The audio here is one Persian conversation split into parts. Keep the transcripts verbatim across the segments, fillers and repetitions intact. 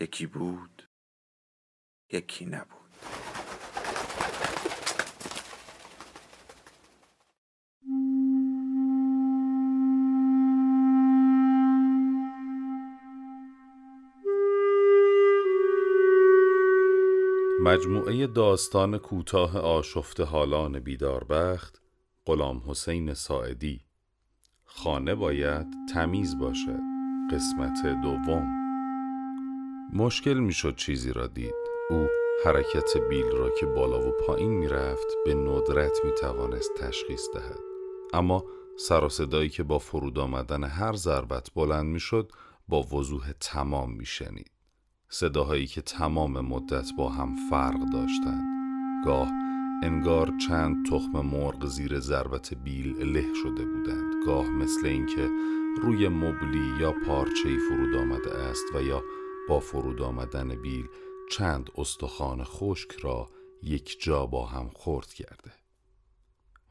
یکی بود، یکی نبود. مجموعه داستان کوتاه آشفته حالان بیداربخت، غلامحسین ساعدی. خانه باید تمیز باشد. قسمت دوم. مشکل میشد چیزی را دید. او حرکت بیل را که بالا و پایین میرفت به ندرت میتوانست تشخیص دهد، اما سر و صدایی که با فرود آمدن هر ضربت بلند میشد با وضوح تمام میشنید. صداهایی که تمام مدت با هم فرق داشتند. گاه انگار چند تخم مرغ زیر ضربت بیل له شده بودند، گاه مثل اینکه روی مبلی یا پارچه‌ای فرود آمده است و یا با فرود آمدن بیل چند استخوان خشک را یک جا با هم خرد کرده.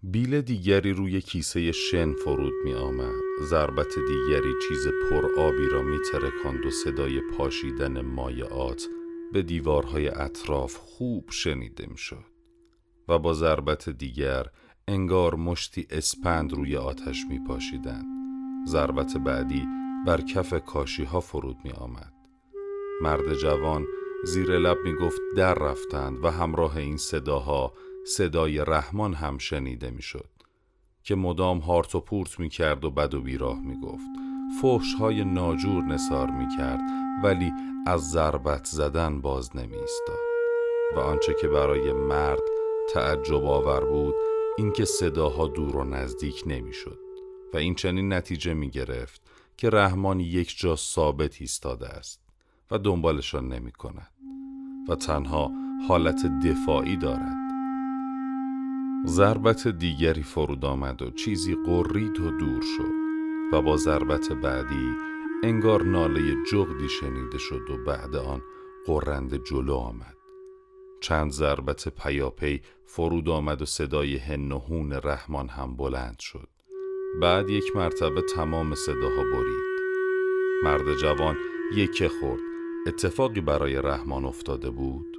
بیل دیگری روی کیسه شن فرود می آمد. ضربت دیگری چیز پر آبی را می ترکاند و صدای پاشیدن مایعات به دیوارهای اطراف خوب شنیده می شد. و با ضربت دیگر انگار مشتی اسپند روی آتش می پاشیدند. ضربت بعدی بر کف کاشی ها فرود می آمد. مرد جوان زیر لب می گفت در رفتند و همراه این صداها صدای رحمان هم شنیده می شد که مدام هارت و پورت می کرد و بد و بیراه می گفت. فحش های ناجور نثار می کرد ولی از ضربت زدن باز نمی ایستاد. و آنچه که برای مرد تعجب آور بود این که صداها دور و نزدیک نمی شد و این چنین نتیجه می گرفت که رحمان یک جا ثابت ایستاده است و دنبالشان نمی کند و تنها حالت دفاعی دارد. ضربت دیگری فرود آمد و چیزی قرید و دور شد و با ضربت بعدی انگار ناله جغدی شنیده شد و بعد آن قرنده جلو آمد. چند ضربت پیاپی فرود آمد و صدای هن و هون رحمان هم بلند شد. بعد یک مرتبه تمام صداها برید. مرد جوان یک خورد. اتفاقی برای رحمان افتاده بود.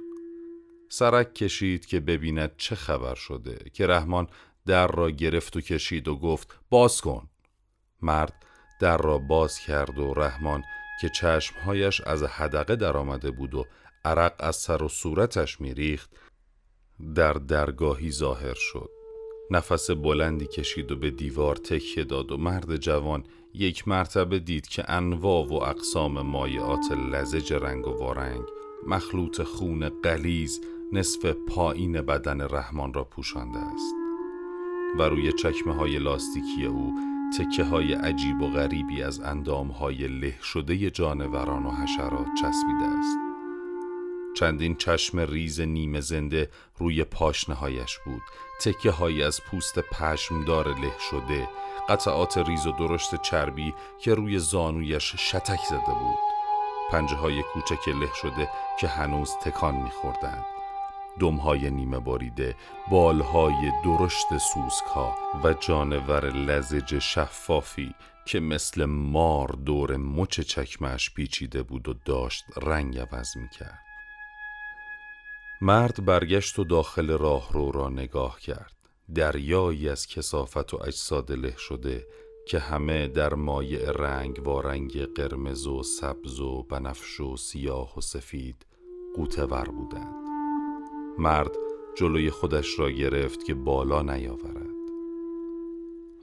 سرک کشید که ببیند چه خبر شده که رحمان در را گرفت و کشید و گفت باز کن. مرد در را باز کرد و رحمان که چشمهایش از حدقه در آمده بود و عرق از سر و صورتش میریخت در درگاهی ظاهر شد. نفس بلندی کشید و به دیوار تکیه داد و مرد جوان یک مرتبه دید که انواع و اقسام مایعات لزج رنگ و وارنگ مخلوط خون غلیظ نصف پایین بدن رحمان را پوشانده است و روی چکمه های لاستیکی او تکه های عجیب و غریبی از اندام های له شده جانوران و حشرات چسبیده است. چندین چشم ریز نیمه زنده روی پاشنه هایش بود، تکه هایی از پوست پشمدار له شده، قطعات ریز و درشت چربی که روی زانویش شتک زده بود، پنجه های کوچک له شده که هنوز تکان می خوردند، دم های نیمه بریده، بال های درشت سوسک ها و جانور لزج شفافی که مثل مار دور مچ چکمش پیچیده بود و داشت رنگ عوض می کرد. مرد برگشت و داخل راهرو را نگاه کرد. دریایی از کثافت و اجساد له شده که همه در مایع رنگ و رنگ قرمز و سبز و بنفش و سیاه و سفید غوطه‌ور بودند. مرد جلوی خودش را گرفت که بالا نیاورد.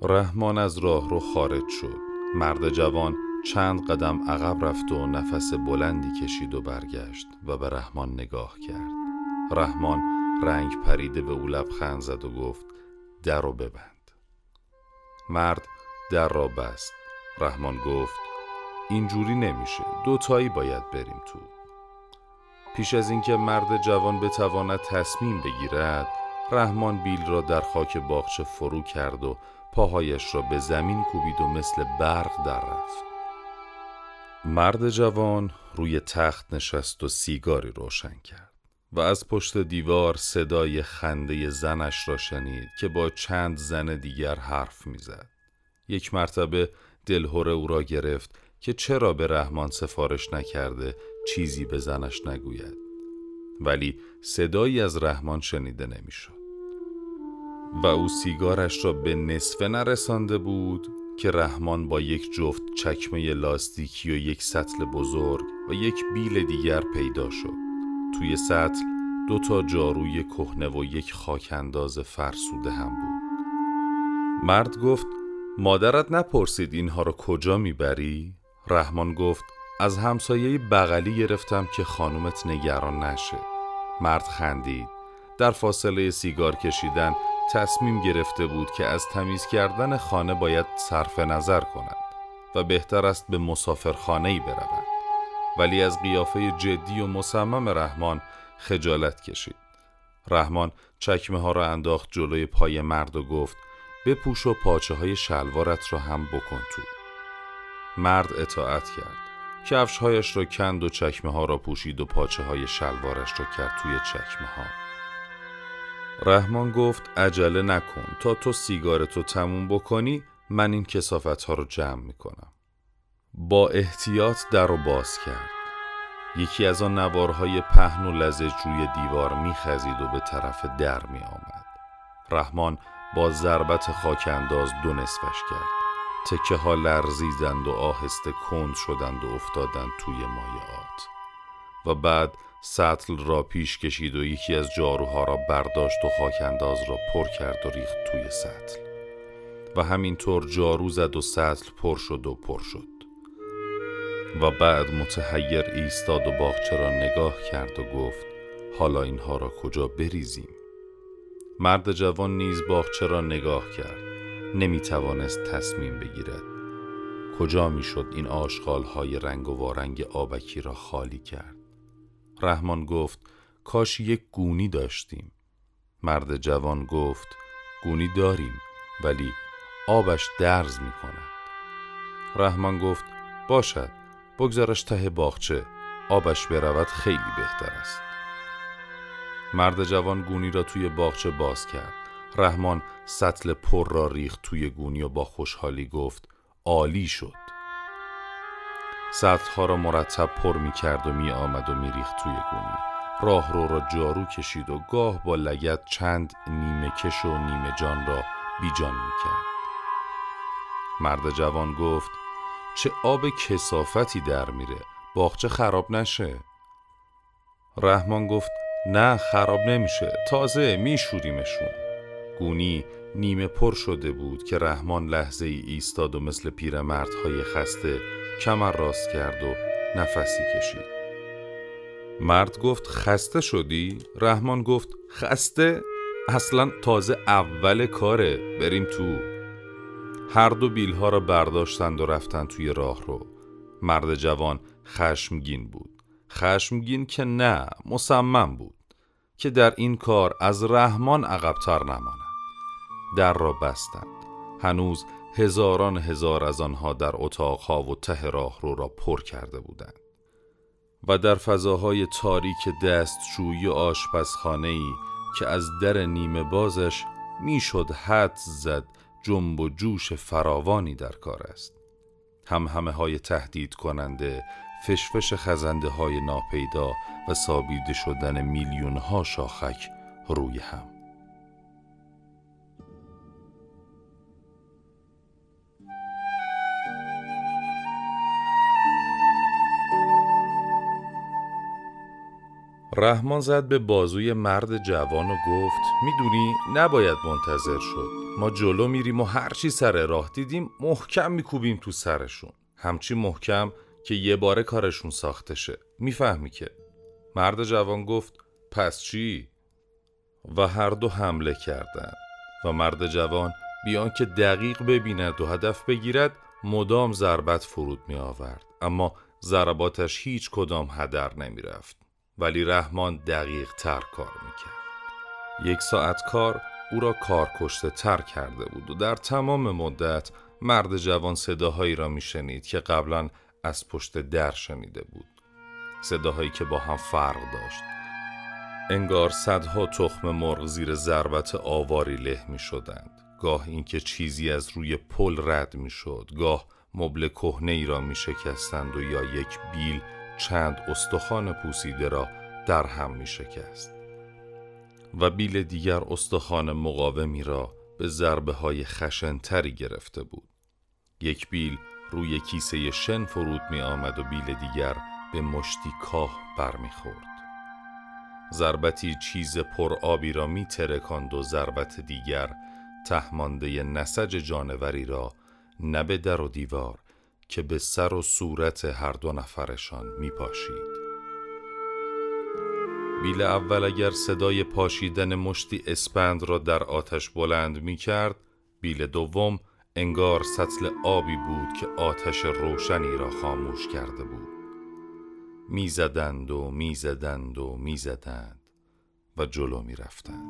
رحمان از راهرو خارج شد. مرد جوان چند قدم عقب رفت و نفس بلندی کشید و برگشت و به رحمان نگاه کرد. رحمان رنگ پریده به او لبخند زد و گفت در را ببند. مرد در را بست. رحمان گفت اینجوری نمیشه، دوتایی باید بریم تو. پیش از اینکه مرد جوان بتواند تصمیم بگیرد، رحمان بیل را در خاک باغچه فرو کرد و پاهایش را به زمین کوبید و مثل برق در رفت. مرد جوان روی تخت نشست و سیگاری روشن کرد و از پشت دیوار صدای خنده زنش را شنید که با چند زن دیگر حرف می‌زد. یک مرتبه دلهره او را گرفت که چرا به رحمان سفارش نکرده چیزی به زنش نگوید، ولی صدایی از رحمان شنیده نمی‌شد و او سیگارش را به نصفه نرسانده بود که رحمان با یک جفت چکمه لاستیکی و یک سطل بزرگ و یک بیل دیگر پیدا شد. توی سطل دو تا جاروی کهنه و یک خاکانداز فرسوده هم بود. مرد گفت مادرت نپرسید اینها را کجا میبری؟ رحمان گفت از همسایه بغلی گرفتم که خانومت نگران نشه. مرد خندید. در فاصله سیگار کشیدن تصمیم گرفته بود که از تمیز کردن خانه باید صرف نظر کند و بهتر است به مسافرخانه‌ای برود، ولی از قیافه جدی و مصمم رحمان خجالت کشید. رحمان چکمه ها را انداخت جلوی پای مرد و گفت بپوش و پاچه های شلوارت را هم بکن تو. مرد اطاعت کرد. کفش هایش را کند و چکمه ها را پوشید و پاچه های شلوارش را کرد توی چکمه ها. رحمان گفت عجله نکن، تا تو سیگارتو تموم بکنی من این کثافت ها رو جمع میکنم. با احتیاط در رو باز کرد. یکی از آن نوارهای پهن و لزج روی دیوار میخزید و به طرف در می آمد. رحمان با ضربت خاکانداز دو نصفش کرد. تکه ها لرزیدند و آهسته کند شدند و افتادند توی مایعات و بعد سطل را پیش کشید و یکی از جاروها را برداشت و خاکانداز را پر کرد و ریخت توی سطل و همینطور جارو زد و سطل پر شد و پر شد و بعد متحیر ایستاد و باغچه را نگاه کرد و گفت حالا اینها را کجا بریزیم؟ مرد جوان نیز باغچه را نگاه کرد. نمیتوانست تصمیم بگیرد. کجا میشد این آشغال‌های رنگ و وارنگ آبکی را خالی کرد؟ رحمان گفت کاش یک گونی داشتیم. مرد جوان گفت گونی داریم ولی آبش درز می کند. رحمان گفت باشد، بگذارش ته باغچه، آبش برود خیلی بهتر است. مرد جوان گونی را توی باغچه باز کرد. رحمان سطل پر را ریخت توی گونی و با خوشحالی گفت عالی شد. سطلها را مرتب پر می کرد و می آمد و می ریخت توی گونی. راهرو را جارو کشید و گاه با لگد چند نیمه کش و نیمه جان را بیجان می کرد. مرد جوان گفت چه آب کثافتی در میره، باغچه خراب نشه؟ رحمان گفت نه خراب نمیشه، تازه میشوریمشون. گونی نیمه پر شده بود که رحمان لحظه ای ایستاد و مثل پیرمردهای خسته کمر راست کرد و نفسی کشید. مرد گفت خسته شدی؟ رحمان گفت خسته؟ اصلا تازه اول کاره، بریم تو. هر دو بیلها را برداشتند و رفتند توی راه رو. مرد جوان خشمگین بود. خشمگین که نه، مصمم بود که در این کار از رحمان عقب‌تر نماند. در را بستند. هنوز هزاران هزار از آنها در اتاقها و ته راهرو را پر کرده بودند و در فضاهای تاریک دستشویی و آشپزخانه‌ای که از در نیمه بازش میشد حدس زد جنب و جوش فراوانی در کار است. همهمه های تهدید کننده، فشفش خزنده های ناپیدا و سابیده شدن میلیون ها شاخک روی هم. رحمان زد به بازوی مرد جوان و گفت میدونی نباید منتظر شد، ما جلو میریم و هرچی سر راه دیدیم محکم میکوبیم تو سرشون، همچی محکم که یه باره کارشون ساخته شه، میفهمی که. مرد جوان گفت پس چی؟ و هر دو حمله کردند و مرد جوان بیان که دقیق ببیند و هدف بگیرد مدام ضربت فرود می آورد، اما ضرباتش هیچ کدام هدر نمی رفت. ولی رحمان دقیق تر کار می کرد. یک ساعت کار او را کارکشته تر کرده بود و در تمام مدت مرد جوان صداهایی را می شنید که قبلا از پشت در شنیده بود. صداهایی که با هم فرق داشت. انگار صدها تخم مرغ زیر ضربت آواری له می شدند. گاه اینکه چیزی از روی پل رد می شد، گاه مبل کهنه ای را می شکستند و یا یک بیل چند استخوان پوسیده را در هم می شکست و بیل دیگر استخوان مقاومی را به ضربه های خشنتری گرفته بود. یک بیل روی کیسه شن فرود می آمد و بیل دیگر به مشتی کاه بر می خورد. ضربتی چیز پر آبی را می ترکاند و ضربت دیگر تهمانده نسج جانوری را نه به در و دیوار که به سر و صورت هر دو نفرشان می پاشید. بیل اول اگر صدای پاشیدن مشتی اسپند را در آتش بلند می کرد، بیل دوم انگار سطل آبی بود که آتش روشنی را خاموش کرده بود. می زدند و می زدند و می زدند و جلو می رفتند.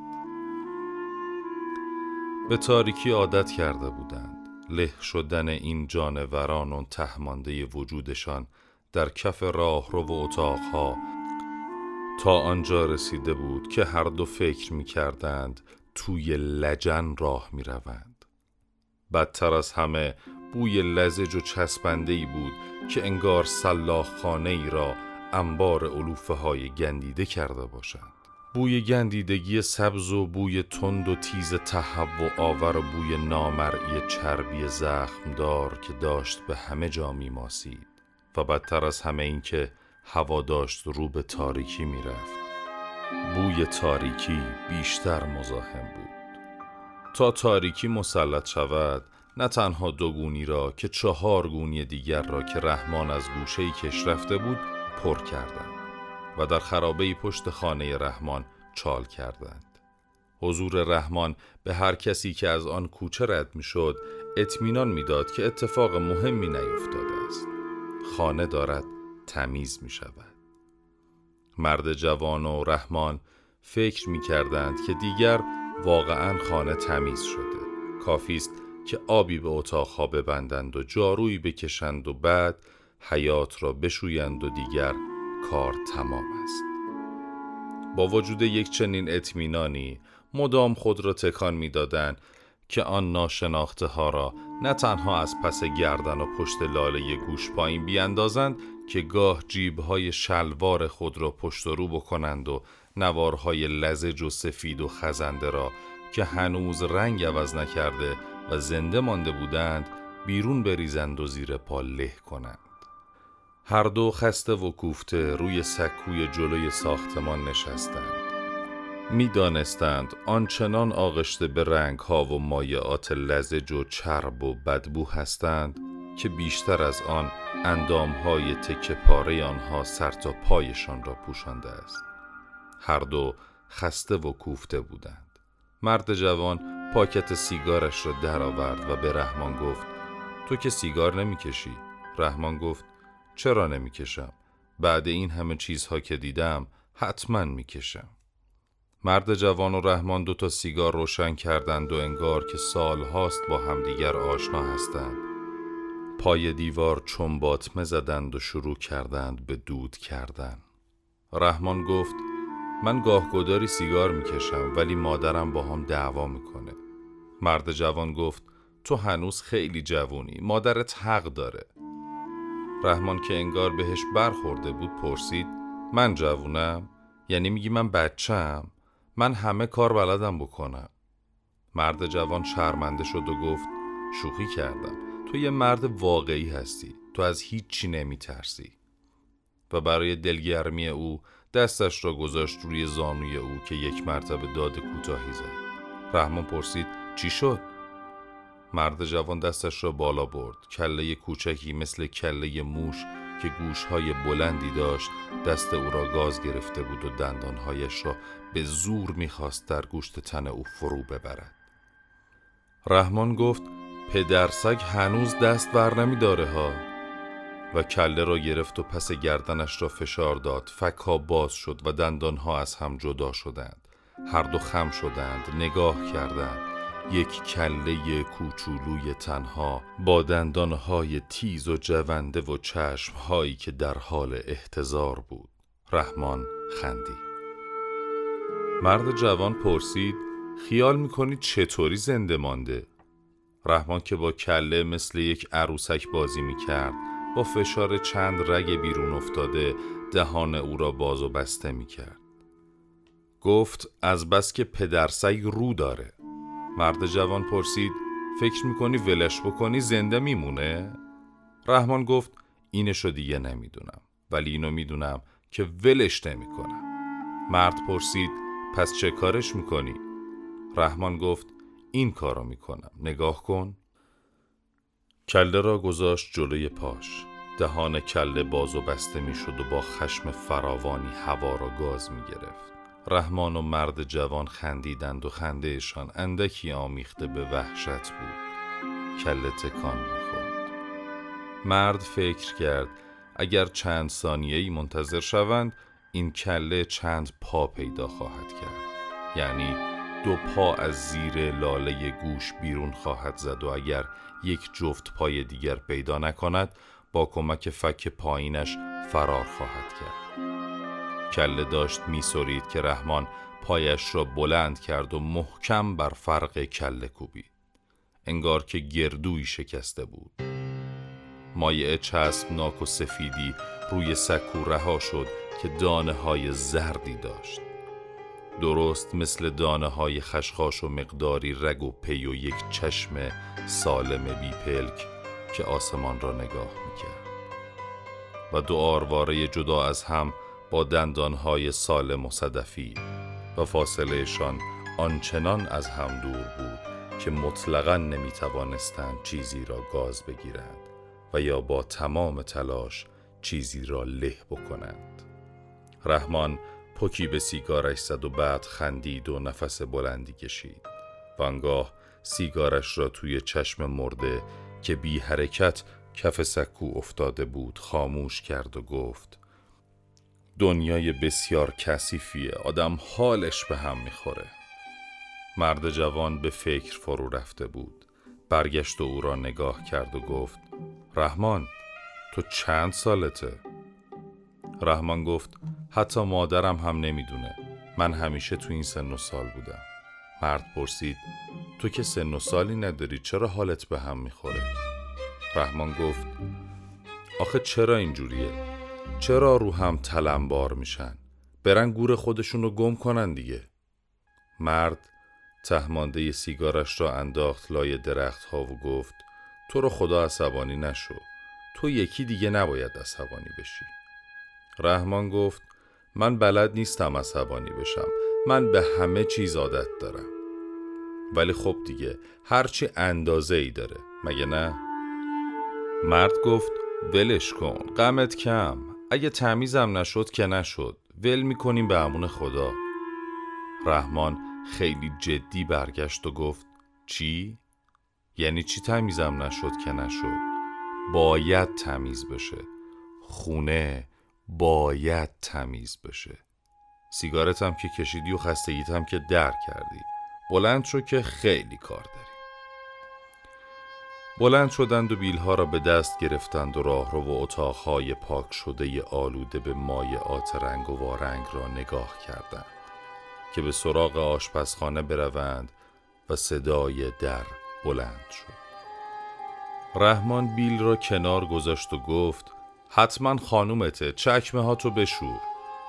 به تاریکی عادت کرده بودند. له شدن این جانوران و تهمانده وجودشان در کف راهرو و اتاقها تا آنجا رسیده بود که هر دو فکر می کردند توی لجن راه می روند. بدتر از همه بوی لزج و چسبنده‌ای بود که انگار سلاخ‌خانه‌ای را انبار علوفه های گندیده کرده باشند. بوی گندیدگی سبز و بوی تند و تیز تهوع آور و بوی نامرئی چربی زخمدار که داشت به همه جا میماسید و بدتر از همه این که هوا داشت رو به تاریکی میرفت. بوی تاریکی بیشتر مزاحم بود. تا تاریکی مسلط شود، نه تنها دو گونی را که چهار گونی دیگر را که رحمان از گوشه کش رفته بود پر کردند و در خرابه پشت خانه رحمان چال کردند. حضور رحمان به هر کسی که از آن کوچه رد می شد اطمینان می داد که اتفاق مهمی نیفتاده است. خانه دارد تمیز می شود. مرد جوان و رحمان فکر می کردند که دیگر واقعاً خانه تمیز شده. کافی است که آبی به اتاقها ببندند و جارویی بکشند و بعد حیاط را بشویند و دیگر کار تمام است. با وجود یک چنین اطمینانی مدام خود را تکان می دادن که آن ناشناخته ها را نه تنها از پس گردن و پشت لاله گوش پایین بیاندازند که گاه جیب های شلوار خود را پشت رو بکنند و نوارهای لزج و سفید و خزنده را که هنوز رنگ عوض نکرده و زنده مانده بودند بیرون بریزند و زیر پا له کنند. هر دو خسته و کوفته روی سکوی جلوی ساختمان نشستند. می دانستند آنچنان آغشته به رنگها و مایعات لزج و چرب و بدبو هستند که بیشتر از آن اندامهای تکه پاره آنها سر تا پایشان را پوشانده است. هر دو خسته و کوفته بودند. مرد جوان پاکت سیگارش را درآورد و به رحمان گفت: تو که سیگار نمی کشی؟ رحمان گفت: چرا نمی کشم؟ بعد این همه چیزها که دیدم حتما می کشم. مرد جوان و رحمان دوتا سیگار روشن کردند و انگار که سال هاست با همدیگر آشنا هستند. پای دیوار چون باطمه زدند و شروع کردند به دود کردن. رحمان گفت: من گاه گداری سیگار می کشم ولی مادرم با هم دعوا میکنه. مرد جوان گفت: تو هنوز خیلی جوونی، مادرت حق داره. رحمان که انگار بهش برخورده بود پرسید: من جوونم؟ یعنی میگی من بچه‌ام؟ من همه کار بلدم بکنم. مرد جوان شرمنده شد و گفت: شوخی کردم، تو یه مرد واقعی هستی، تو از هیچ چی نمیترسی. و برای دلگرمی او دستش را گذاشت روی زانوی او که یک مرتبه داد کوتاهی زد. رحمان پرسید: چی شد؟ مرد جوان دستش را بالا برد. کله کوچکی مثل کله موش که گوشهای بلندی داشت دست او را گاز گرفته بود و دندانهایش را به زور میخواست در گوشت تن او فرو ببرد. رحمان گفت: پدرسگ هنوز دست برنمی داره ها. و کله را گرفت و پس گردنش را فشار داد. فکها باز شد و دندانها از هم جدا شدند. هر دو خم شدند، نگاه کردند. یک کله کوچولوی تنها با دندانهای تیز و جونده و چشمهایی که در حال احتضار بود. رحمان خندید. مرد جوان پرسید: خیال میکنی چطوری زنده مانده؟ رحمان که با کله مثل یک عروسک بازی میکرد، با فشار چند رگ بیرون افتاده دهان او را باز و بسته میکرد. گفت: از بس که پدرسگ رو داره. مرد جوان پرسید: فکر میکنی ولش بکنی زنده میمونه؟ رحمان گفت: اینشو دیگه نمیدونم، ولی اینو میدونم که ولش نمیکنم. مرد پرسید: پس چه کارش میکنی؟ رحمان گفت: این کارو میکنم، نگاه کن. کله را گذاشت جلوی پاش. دهان کله باز و بسته میشد و با خشم فراوانی هوا را گاز میگرفت. رحمان و مرد جوان خندیدند و خندهشان اندکی آمیخته به وحشت بود. کله تکان میخورد. مرد فکر کرد اگر چند ثانیه‌ای منتظر شوند این کله چند پا پیدا خواهد کرد، یعنی دو پا از زیر لاله گوش بیرون خواهد زد و اگر یک جفت پای دیگر پیدا نکند با کمک فک پایینش فرار خواهد کرد. کله داشت میسرید که رحمان پایش را بلند کرد و محکم بر فرق کله کوبید، انگار که گردویی شکسته بود. مایع چسبناک و سفیدی روی سکو رها شد که دانه های زردی داشت، درست مثل دانه های خشخاش و مقداری رگ و پی و یک چشم سالم بی پلک که آسمان را نگاه میکرد. و دو آرواره جدا از هم با دندان های سالم و صدفی و فاصلهشان آنچنان از هم دور بود که مطلقاً نمیتوانستند چیزی را گاز بگیرند و یا با تمام تلاش چیزی را له بکنند. رحمان پوکی به سیگارش زد و بعد خندید و نفس بلندی کشید. وانگاه سیگارش را توی چشم مرده که بی حرکت کف سکو افتاده بود خاموش کرد و گفت: دنیای بسیار کثیفیه، آدم حالش به هم میخوره. مرد جوان به فکر فرو رفته بود. برگشت و او را نگاه کرد و گفت: رحمان، تو چند سالته؟ رحمان گفت: حتی مادرم هم نمیدونه، من همیشه تو این سن و سال بودم. مرد پرسید: تو که سن و سالی نداری، چرا حالت به هم میخوره؟ رحمان گفت: آخه چرا اینجوریه؟ چرا رو هم تلمبار میشن؟ برن گور خودشون رو گم کنن دیگه. مرد تهمانده سیگارش را انداخت لای درخت ها و گفت: تو رو خدا عصبانی نشو، تو یکی دیگه نباید عصبانی بشی. رحمان گفت: من بلد نیستم عصبانی بشم، من به همه چیز عادت دارم. ولی خب دیگه هرچی اندازه ای داره، مگه نه؟ مرد گفت: ولش کن، غمت کم، اگه تمیزم نشد که نشد، ول میکنیم به امون خدا. رحمان خیلی جدی برگشت و گفت: چی؟ یعنی چی تمیزم نشد که نشد؟ باید تمیز بشه، خونه باید تمیز بشه. سیگارت هم که کشیدی و خستگیت هم که در کردی، بلند شو که خیلی کار داری. بلند شدند و بیلها را به دست گرفتند و راه رو و اتاقهای پاک شده ی آلوده به مایعات رنگ و وارنگ را نگاه کردند که به سراغ آشپزخانه بروند و صدای در بلند شد. رحمان بیل را کنار گذاشت و گفت: حتما خانومته، چکمه هاتو بشور.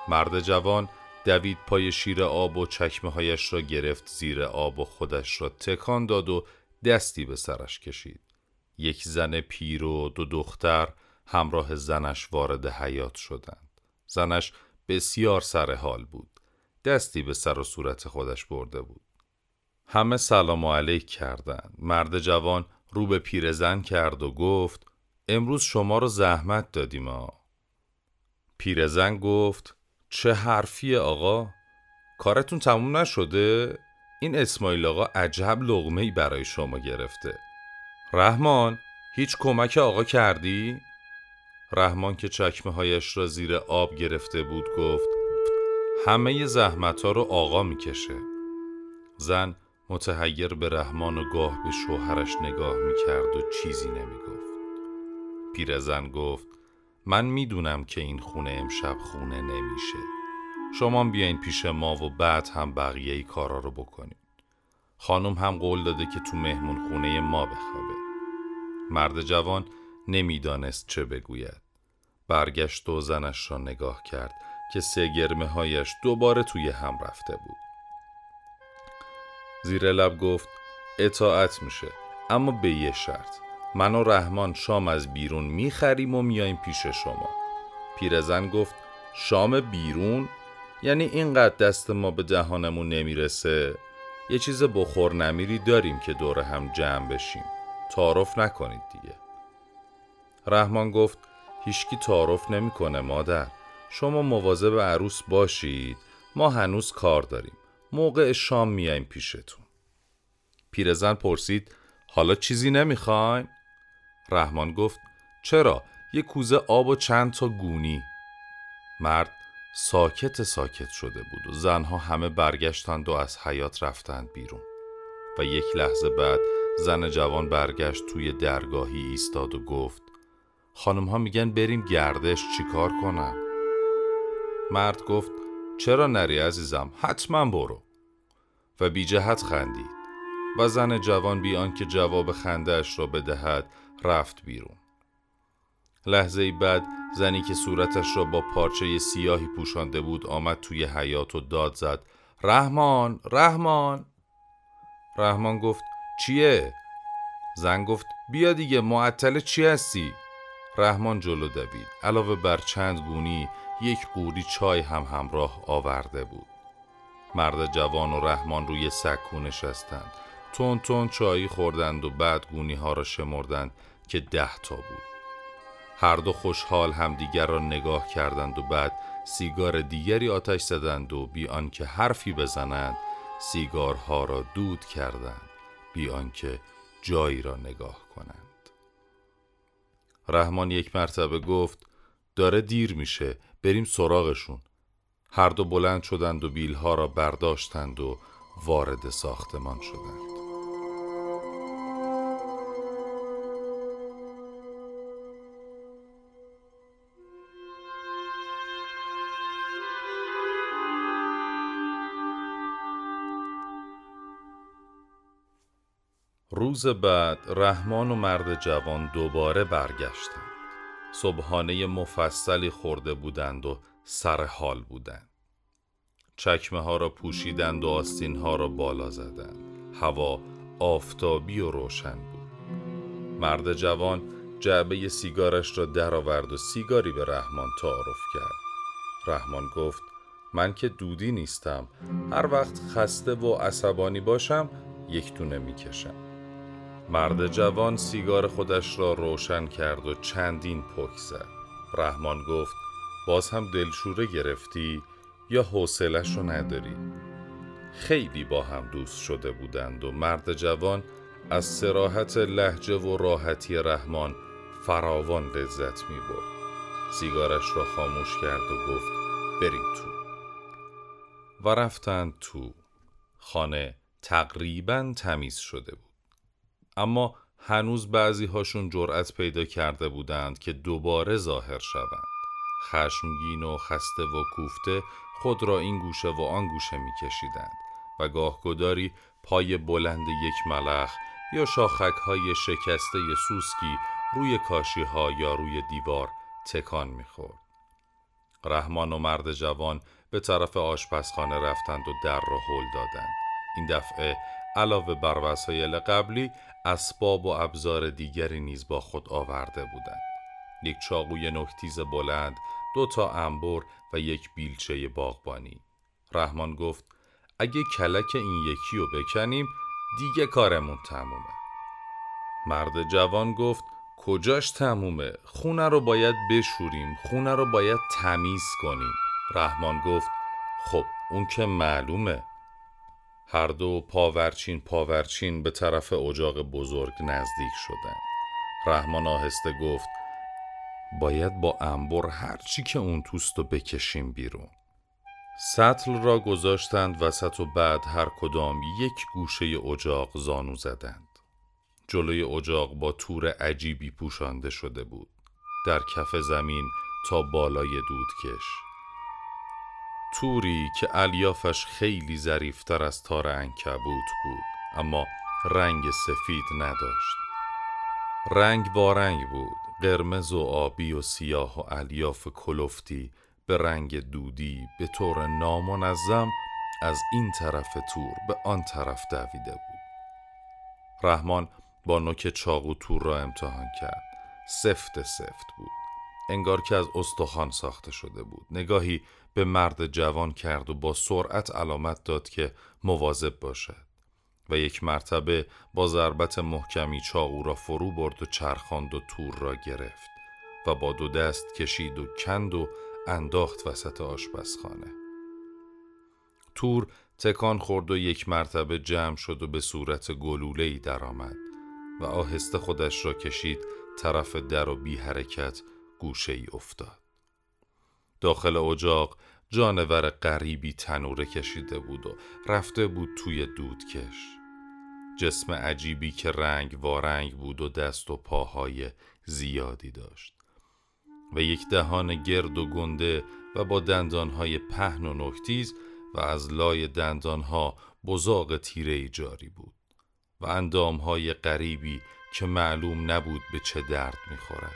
مرد جوان دوید پای شیر آب و چکمه هایش را گرفت زیر آب و خودش را تکان داد و دستی به سرش کشید. یک زن پیر و دو دختر همراه زنش وارد حیاط شدند. زنش بسیار سر حال بود، دستی به سر و صورت خودش برده بود. همه سلام علیک کردند. مرد جوان رو به پیرزن کرد و گفت: امروز شما رو زحمت دادیم ها. پیرزن گفت: چه حرفیه آقا؟ کارتون تموم نشده؟ این اسماعیل آقا عجب لقمه‌ای برای شما گرفته. رحمان، هیچ کمک آقا کردی؟ رحمان که چکمه‌هایش را زیر آب گرفته بود گفت همه زحمت‌ها رو آقا می‌کشه. زن متحیر به رحمان و گاه به شوهرش نگاه می‌کرد و چیزی نمی‌گفت. پیرزن گفت من می‌دونم که این خونه امشب خونه نمیشه. شما بیاین پیش ما و بعد هم بقیه کارا رو بکنید. خانم هم قول داده که تو مهمون خونه ما بخوابه. مرد جوان نمیدانست چه بگوید. برگشت و زنش را نگاه کرد که سه گرمه هایش دوباره توی هم رفته بود. زیر لب گفت اطاعت میشه، اما به یه شرط. من و رحمان شام از بیرون میخریم و میایم پیش شما. پیرزن گفت شام بیرون؟ یعنی اینقدر دست ما به دهانمون نمیرسه؟ یه چیز بخور نمیری داریم که دور هم جمع بشیم. تعارف نکنید دیگه. رحمان گفت هیچکی تعارف نمیکنه مادر. شما مواظب عروس باشید. ما هنوز کار داریم. موقع شام میایم پیشتون. پیرزن پرسید حالا چیزی نمیخوایم؟ رحمان گفت چرا؟ یه کوزه آب و چند تا گونی. مرد ساکت ساکت شده بود و زنها همه برگشتند و از حیاط رفتند بیرون و یک لحظه بعد زن جوان برگشت توی درگاهی ایستاد و گفت خانم ها میگن بریم گردش، چیکار کنم؟ مرد گفت چرا نری عزیزم، حتما برو. و بی جهت خندید و زن جوان بی آنکه جواب خنده اش را بدهد رفت بیرون. لحظه بعد زنی که صورتش را با پارچه سیاهی پوشانده بود آمد توی حیاط و داد زد رحمان، رحمان. رحمان گفت چیه؟ زن گفت بیا دیگه، معطل چی هستی؟ رحمان جلو دوید. علاوه بر چند گونی یک قوری چای هم همراه آورده بود. مرد جوان و رحمان روی سکو نشستند. تون تون چایی خوردند و بعد گونی ها را شمردند که ده تا بود. هر دو خوشحال همدیگر را نگاه کردند و بعد سیگار دیگری آتش زدند و بی آنکه حرفی بزنند سیگارها را دود کردند، بی آنکه جایی را نگاه کنند. رحمان یک مرتبه گفت داره دیر میشه، بریم سراغشون. هر دو بلند شدند و بیلها را برداشتند و وارد ساختمان شدند. روز بعد رحمان و مرد جوان دوباره برگشتند. صبحانه مفصلی خورده بودند و سر حال بودند. چکمه ها را پوشیدند و آستین ها را بالا زدند. هوا آفتابی و روشن بود. مرد جوان جعبه سیگارش را درآورد و سیگاری به رحمان تعارف کرد. رحمان گفت من که دودی نیستم، هر وقت خسته و عصبانی باشم یک دونه میکشم. مرد جوان سیگار خودش را روشن کرد و چندین پک زد. رحمان گفت باز هم دلشوره گرفتی یا حوصله‌شو نداری؟ خیلی با هم دوست شده بودند و مرد جوان از صراحت لهجه و راحتی رحمان فراوان لذت می‌برد. سیگارش را خاموش کرد و گفت بریم تو. و رفتند تو. خانه تقریباً تمیز شده بود. اما هنوز بعضی هاشون جرأت پیدا کرده بودند که دوباره ظاهر شوند. خشمگین و خسته و کوفته خود را این گوشه و آن گوشه می کشیدند و گاهگداری پای بلند یک ملخ یا شاخک های شکسته سوسکی روی کاشی ها یا روی دیوار تکان می خورد. رحمان و مرد جوان به طرف آشپزخانه رفتند و در را هل دادند. این دفعه علاوه بر وسایل قبلی اسباب و ابزار دیگری نیز با خود آورده بودند. یک چاقوی نوک‌تیز بلند، دو تا انبر و یک بیلچه باغبانی. رحمان گفت اگه کلک این یکی رو بکنیم دیگه کارمون تمومه. مرد جوان گفت کجاش تمومه؟ خونه رو باید بشوریم، خونه رو باید تمیز کنیم. رحمان گفت خب اون که معلومه. هر دو پاورچین پاورچین به طرف اجاق بزرگ نزدیک شدند. رحمان آهسته گفت: باید با انبر هر چی که اون توست رو بکشیم بیرون. سطل را گذاشتند وسط و بعد هر کدام یک گوشه اجاق زانو زدند. جلوی اجاق با تور عجیبی پوشانده شده بود، در کف زمین تا بالای دودکش، توری که الیافش خیلی ظریف‌تر از تار عنکبوت بود اما رنگ سفید نداشت. رنگ بارنگ بود، قرمز و آبی و سیاه و الیاف کلفتی به رنگ دودی به طور نامنظم از این طرف تور به آن طرف دویده بود. رحمان با نوک چاقو تور را امتحان کرد. سفت سفت بود، انگار که از استخوان ساخته شده بود. نگاهی به مرد جوان کرد و با سرعت علامت داد که مواظب باشد و یک مرتبه با ضربت محکمی چاقو را فرو برد و چرخاند و تور را گرفت و با دو دست کشید و کند و انداخت وسط آشپزخانه. تور تکان خورد و یک مرتبه جمع شد و به صورت گلوله‌ای درآمد و آهسته خودش را کشید طرف در و بی حرکت گوشه‌ای افتاد. داخل اجاق جانور غریبی تنوره کشیده بود و رفته بود توی دودکش. جسم عجیبی که رنگ وارنگ بود و دست و پاهای زیادی داشت و یک دهان گرد و گنده و با دندانهای پهن و نوک‌تیز و از لای دندانها بزاق تیره‌ای جاری بود و اندامهای غریبی که معلوم نبود به چه درد می‌خورد.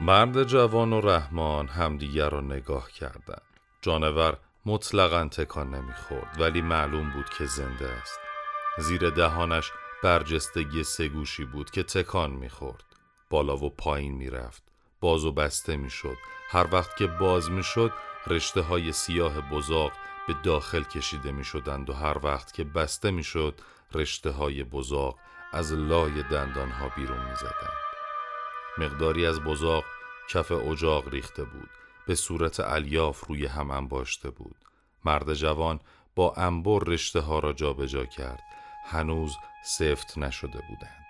مرد جوان و رحمان همدیگر را نگاه کردند. جانور مطلقاً تکان نمی‌خورد ولی معلوم بود که زنده است. زیر دهانش برجستگی سه‌گوشی بود که تکان می‌خورد، بالا و پایین می‌رفت، باز و بسته می‌شد. هر وقت که باز می‌شد رشته‌های سیاه بزاق به داخل کشیده می‌شدند و هر وقت که بسته می‌شد رشته‌های بزاق از لای دندان‌ها بیرون می‌زدند. مقداری از بزاق کف اجاق ریخته بود، به صورت الیاف روی هم انباشته بود. مرد جوان با انبر رشته ها را جابجا کرد، هنوز سفت نشده بودند.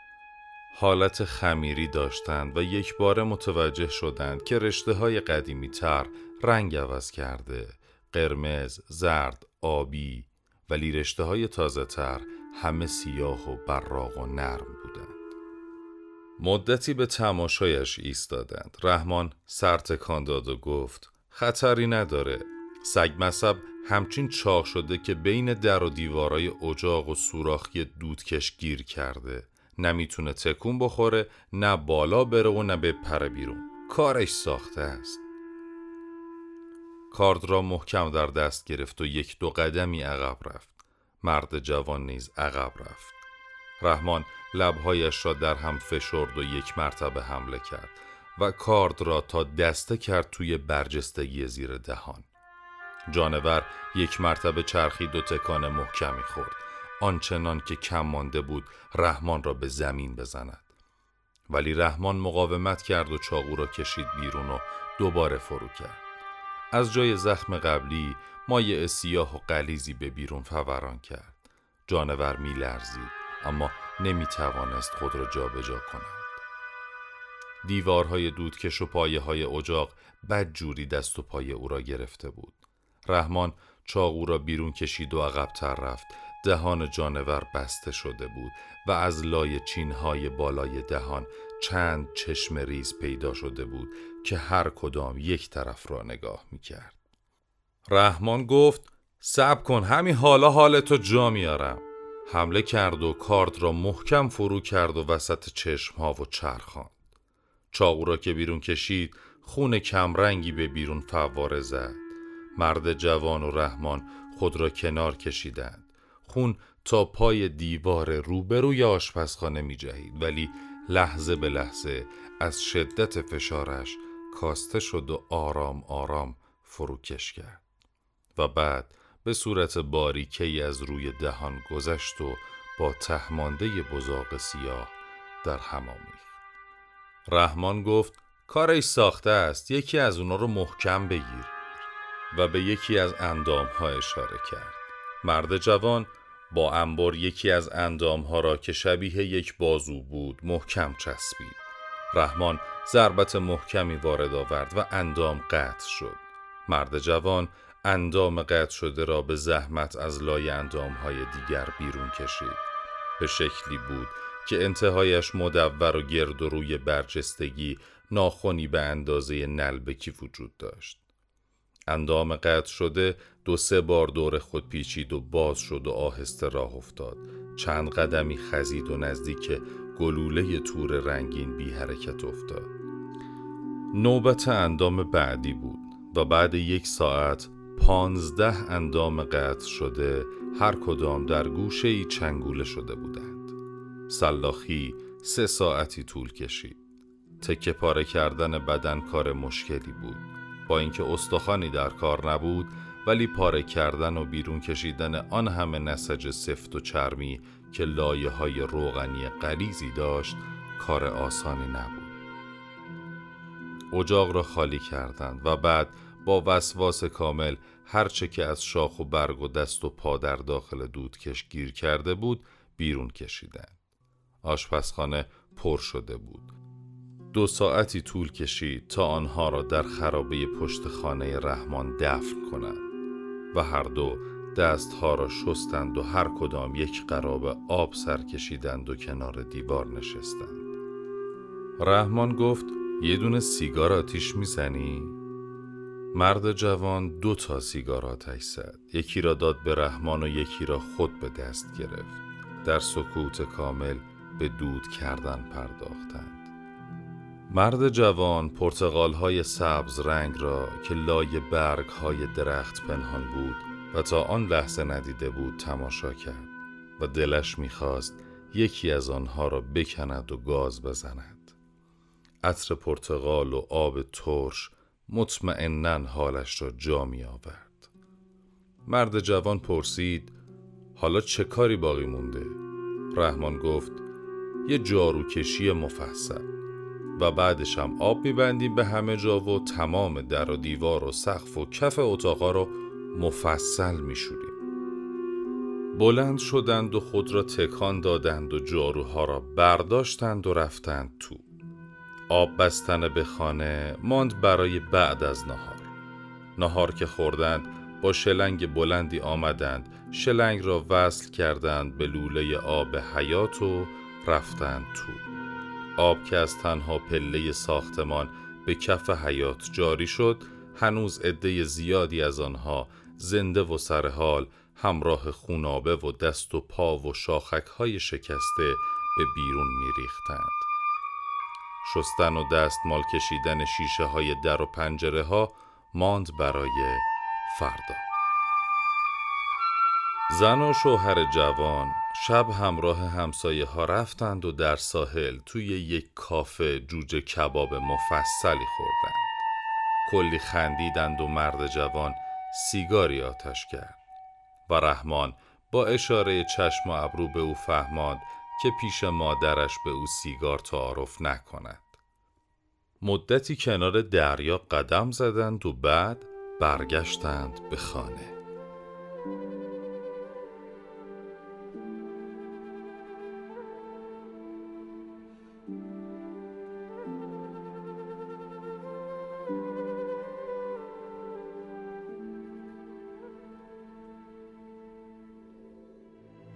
حالت خمیری داشتند و یک بار متوجه شدند که رشته های قدیمی تر رنگ عوض کرده، قرمز، زرد، آبی، ولی رشته های تازه تر همه سیاه و براق و نرم بودند. مدتی به تماشایش ایستادند. رحمان سر تکان داد و گفت: خطری نداره. سگ مصب همچین چاق شده که بین در و دیوارای اجاق و سوراخی دودکش گیر کرده، نمیتونه تکون بخوره، نه بالا بره و نه بپره بیرون. کارش ساخته است. کارد را محکم در دست گرفت و یک دو قدمی عقب رفت. مرد جوان نیز عقب رفت. رحمان لبهایش را در هم فشرد و یک مرتبه حمله کرد و کارد را تا دسته کرد توی برجستگی زیر دهان. جانور یک مرتبه چرخید و تکان محکمی خورد، آنچنان که کم مانده بود رحمان را به زمین بزند، ولی رحمان مقاومت کرد و چاقو را کشید بیرون و دوباره فرو کرد. از جای زخم قبلی مایع سیاه و غلیظی به بیرون فوران کرد. جانور می لرزید اما نمی توانست خود را جابجا کند. دیوارهای دودکش و پایه های اجاق بدجوری دست و پای او را گرفته بود. رحمان چاقو را بیرون کشید و عقب‌تر رفت. دهان جانور بسته شده بود و از لای چینهای بالای دهان چند چشم ریز پیدا شده بود که هر کدام یک طرف را نگاه می کرد. رحمان گفت: صبر کن، همین حالا حالتو جا میارم. حمله کرد و کارد را محکم فرو کرد و وسط چشم ها و چرخاند. چاقو را که بیرون کشید خون کمرنگی به بیرون فواره زد. مرد جوان و رحمان خود را کنار کشیدند. خون تا پای دیوار روبروی آشپزخانه می جهید ولی لحظه به لحظه از شدت فشارش کاسته شد و آرام آرام فروکش کرد و بعد به صورت باریکه‌ای از روی دهان گذشت و با تهمانده بزاق سیاه در هم آمیخت. رحمان گفت: کارش ساخته است، یکی از اونا رو محکم بگیر، و به یکی از اندام‌ها اشاره کرد. مرد جوان با انبار یکی از اندامها را که شبیه یک بازو بود محکم چسبید. رحمان ضربت محکمی وارد آورد و اندام قطع شد. مرد جوان اندام قطع شده را به زحمت از لای اندامهای دیگر بیرون کشید. به شکلی بود که انتهایش مدور و گرد و روی برجستگی ناخونی به اندازه نلبکی وجود داشت. اندام قطع شده دو سه بار دور خود پیچید و باز شد و آهسته راه افتاد. چند قدمی خزید و نزدیک گلوله تور رنگین بی حرکت افتاد. نوبت اندام بعدی بود و بعد یک ساعت پانزده اندام قطع شده هر کدام در گوشه‌ای چنگوله شده بودند. سلاخی سه ساعتی طول کشید. تکه پاره کردن بدن کار مشکلی بود. با اینکه استخوانی در کار نبود، ولی پاره کردن و بیرون کشیدن آن همه نسج سفت و چرمی که لایه‌های روغنی غلیظی داشت کار آسانی نبود. اجاق را خالی کردند و بعد با وسواس کامل هرچه که از شاخ و برگ و دست و پا در داخل دودکش گیر کرده بود بیرون کشیدند. آشپزخانه پر شده بود. دو ساعتی طول کشید تا آنها را در خرابه پشت خانه رحمان دفن کنند و هر دو دستها را شستند و هر کدام یک قرابه آب سر کشیدند و کنار دیوار نشستند. رحمان گفت یه دونه سیگار آتیش میزنی؟ مرد جوان دو تا سیگار آتش زد. یکی را داد به رحمان و یکی را خود به دست گرفت. در سکوت کامل به دود کردن پرداختند. مرد جوان پرتقال‌های سبز رنگ را که لای برگ‌های درخت پنهان بود و تا آن لحظه ندیده بود تماشا کرد و دلش می‌خواست یکی از آنها را بکند و گاز بزند. عطر پرتقال و آب ترش مطمئناً حالش را جا می‌آورد. مرد جوان پرسید حالا چه کاری باقی مونده؟ رحمان گفت یه جاروکشی مفصل و بعدش هم آب میبندیم به همه جا و تمام در و دیوار و سقف و کف اتاقا رو مفصل میشوریم. بلند شدند و خود را تکان دادند و جاروها را برداشتند و رفتند تو. آب بستن به خانه ماند برای بعد از نهار. نهار که خوردند با شلنگ بلندی آمدند، شلنگ را وصل کردند به لوله آب حیات و رفتند تو. آب که از تنها پله ساختمان به کف حیات جاری شد، هنوز عده زیادی از آنها زنده و سرحال همراه خونابه و دست و پا و شاخک‌های شکسته به بیرون می‌ریختند. شستن و دستمال کشیدن شیشه‌های در و پنجره‌ها ماند برای فردا. زن و شوهر جوان شب همراه همسایه ها رفتند و در ساحل توی یک کافه جوجه کباب مفصلی خوردند. کلی خندیدند و مرد جوان سیگاری آتش کرد و رحمان با اشاره چشم و ابرو به او فهماند که پیش مادرش به او سیگار تعارف نکند. مدتی کنار دریا قدم زدند و بعد برگشتند به خانه.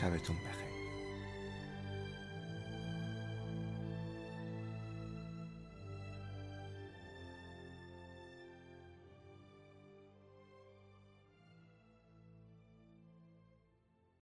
شبتون بخیر.